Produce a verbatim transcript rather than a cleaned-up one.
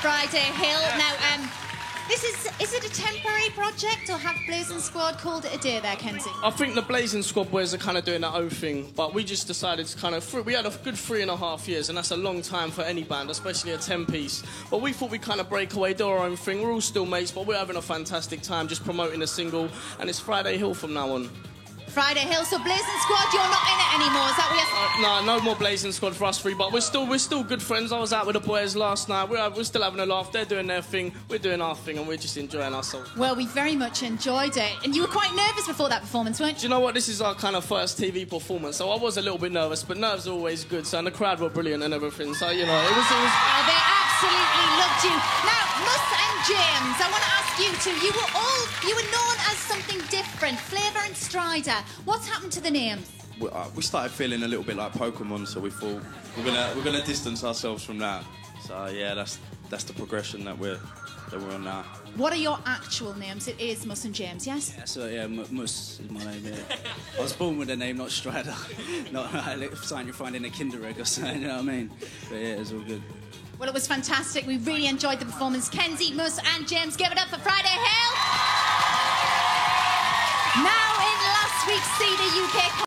Friday Hill. Now, um, this is, is it a temporary project, or have Blazing Squad called it a day there, Kenzie? I think the Blazing Squad boys are kind of doing their own thing, but we just decided to kind of... We had a good three and a half years, and that's a long time for any band, especially a ten-piece. But we thought we'd kind of break away, do our own thing. We're all still mates, but we're having a fantastic time just promoting a single, and it's Friday Hill from now on. Friday Hill, so Blazing Squad, you're not in it anymore, is that what you're... Uh, no, no more Blazing Squad for us three, but we're still we're still good friends. I was out with the boys last night, we're, we're still having a laugh, they're doing their thing, we're doing our thing, and we're just enjoying ourselves. Well, we very much enjoyed it, and you were quite nervous before that performance, weren't you? Do you know what, this is our kind of first T V performance, so I was a little bit nervous, but nerves are always good, so, and the crowd were brilliant and everything, so, you know, it was... It was... Oh, they absolutely loved you. Now, Mus and James, I want to ask you two, you were all, you were known as something different, Flavour and Strider. What's happened to the names? We, uh, we started feeling a little bit like Pokemon, so we thought we're gonna we're gonna distance ourselves from that. So yeah, that's that's the progression that we're that we're on now. What are your actual names? It is Mus and James, yes? Yeah, so yeah, M Mus is my name. Yeah. I was born with a name, not Strider, not like something you find in a Kinder egg or something. You know what I mean? But yeah, it's all good. Well, it was fantastic. We really enjoyed the performance. Kenzie, Mus, and James, give it up for Friday Hill. Now in last week's C D U K.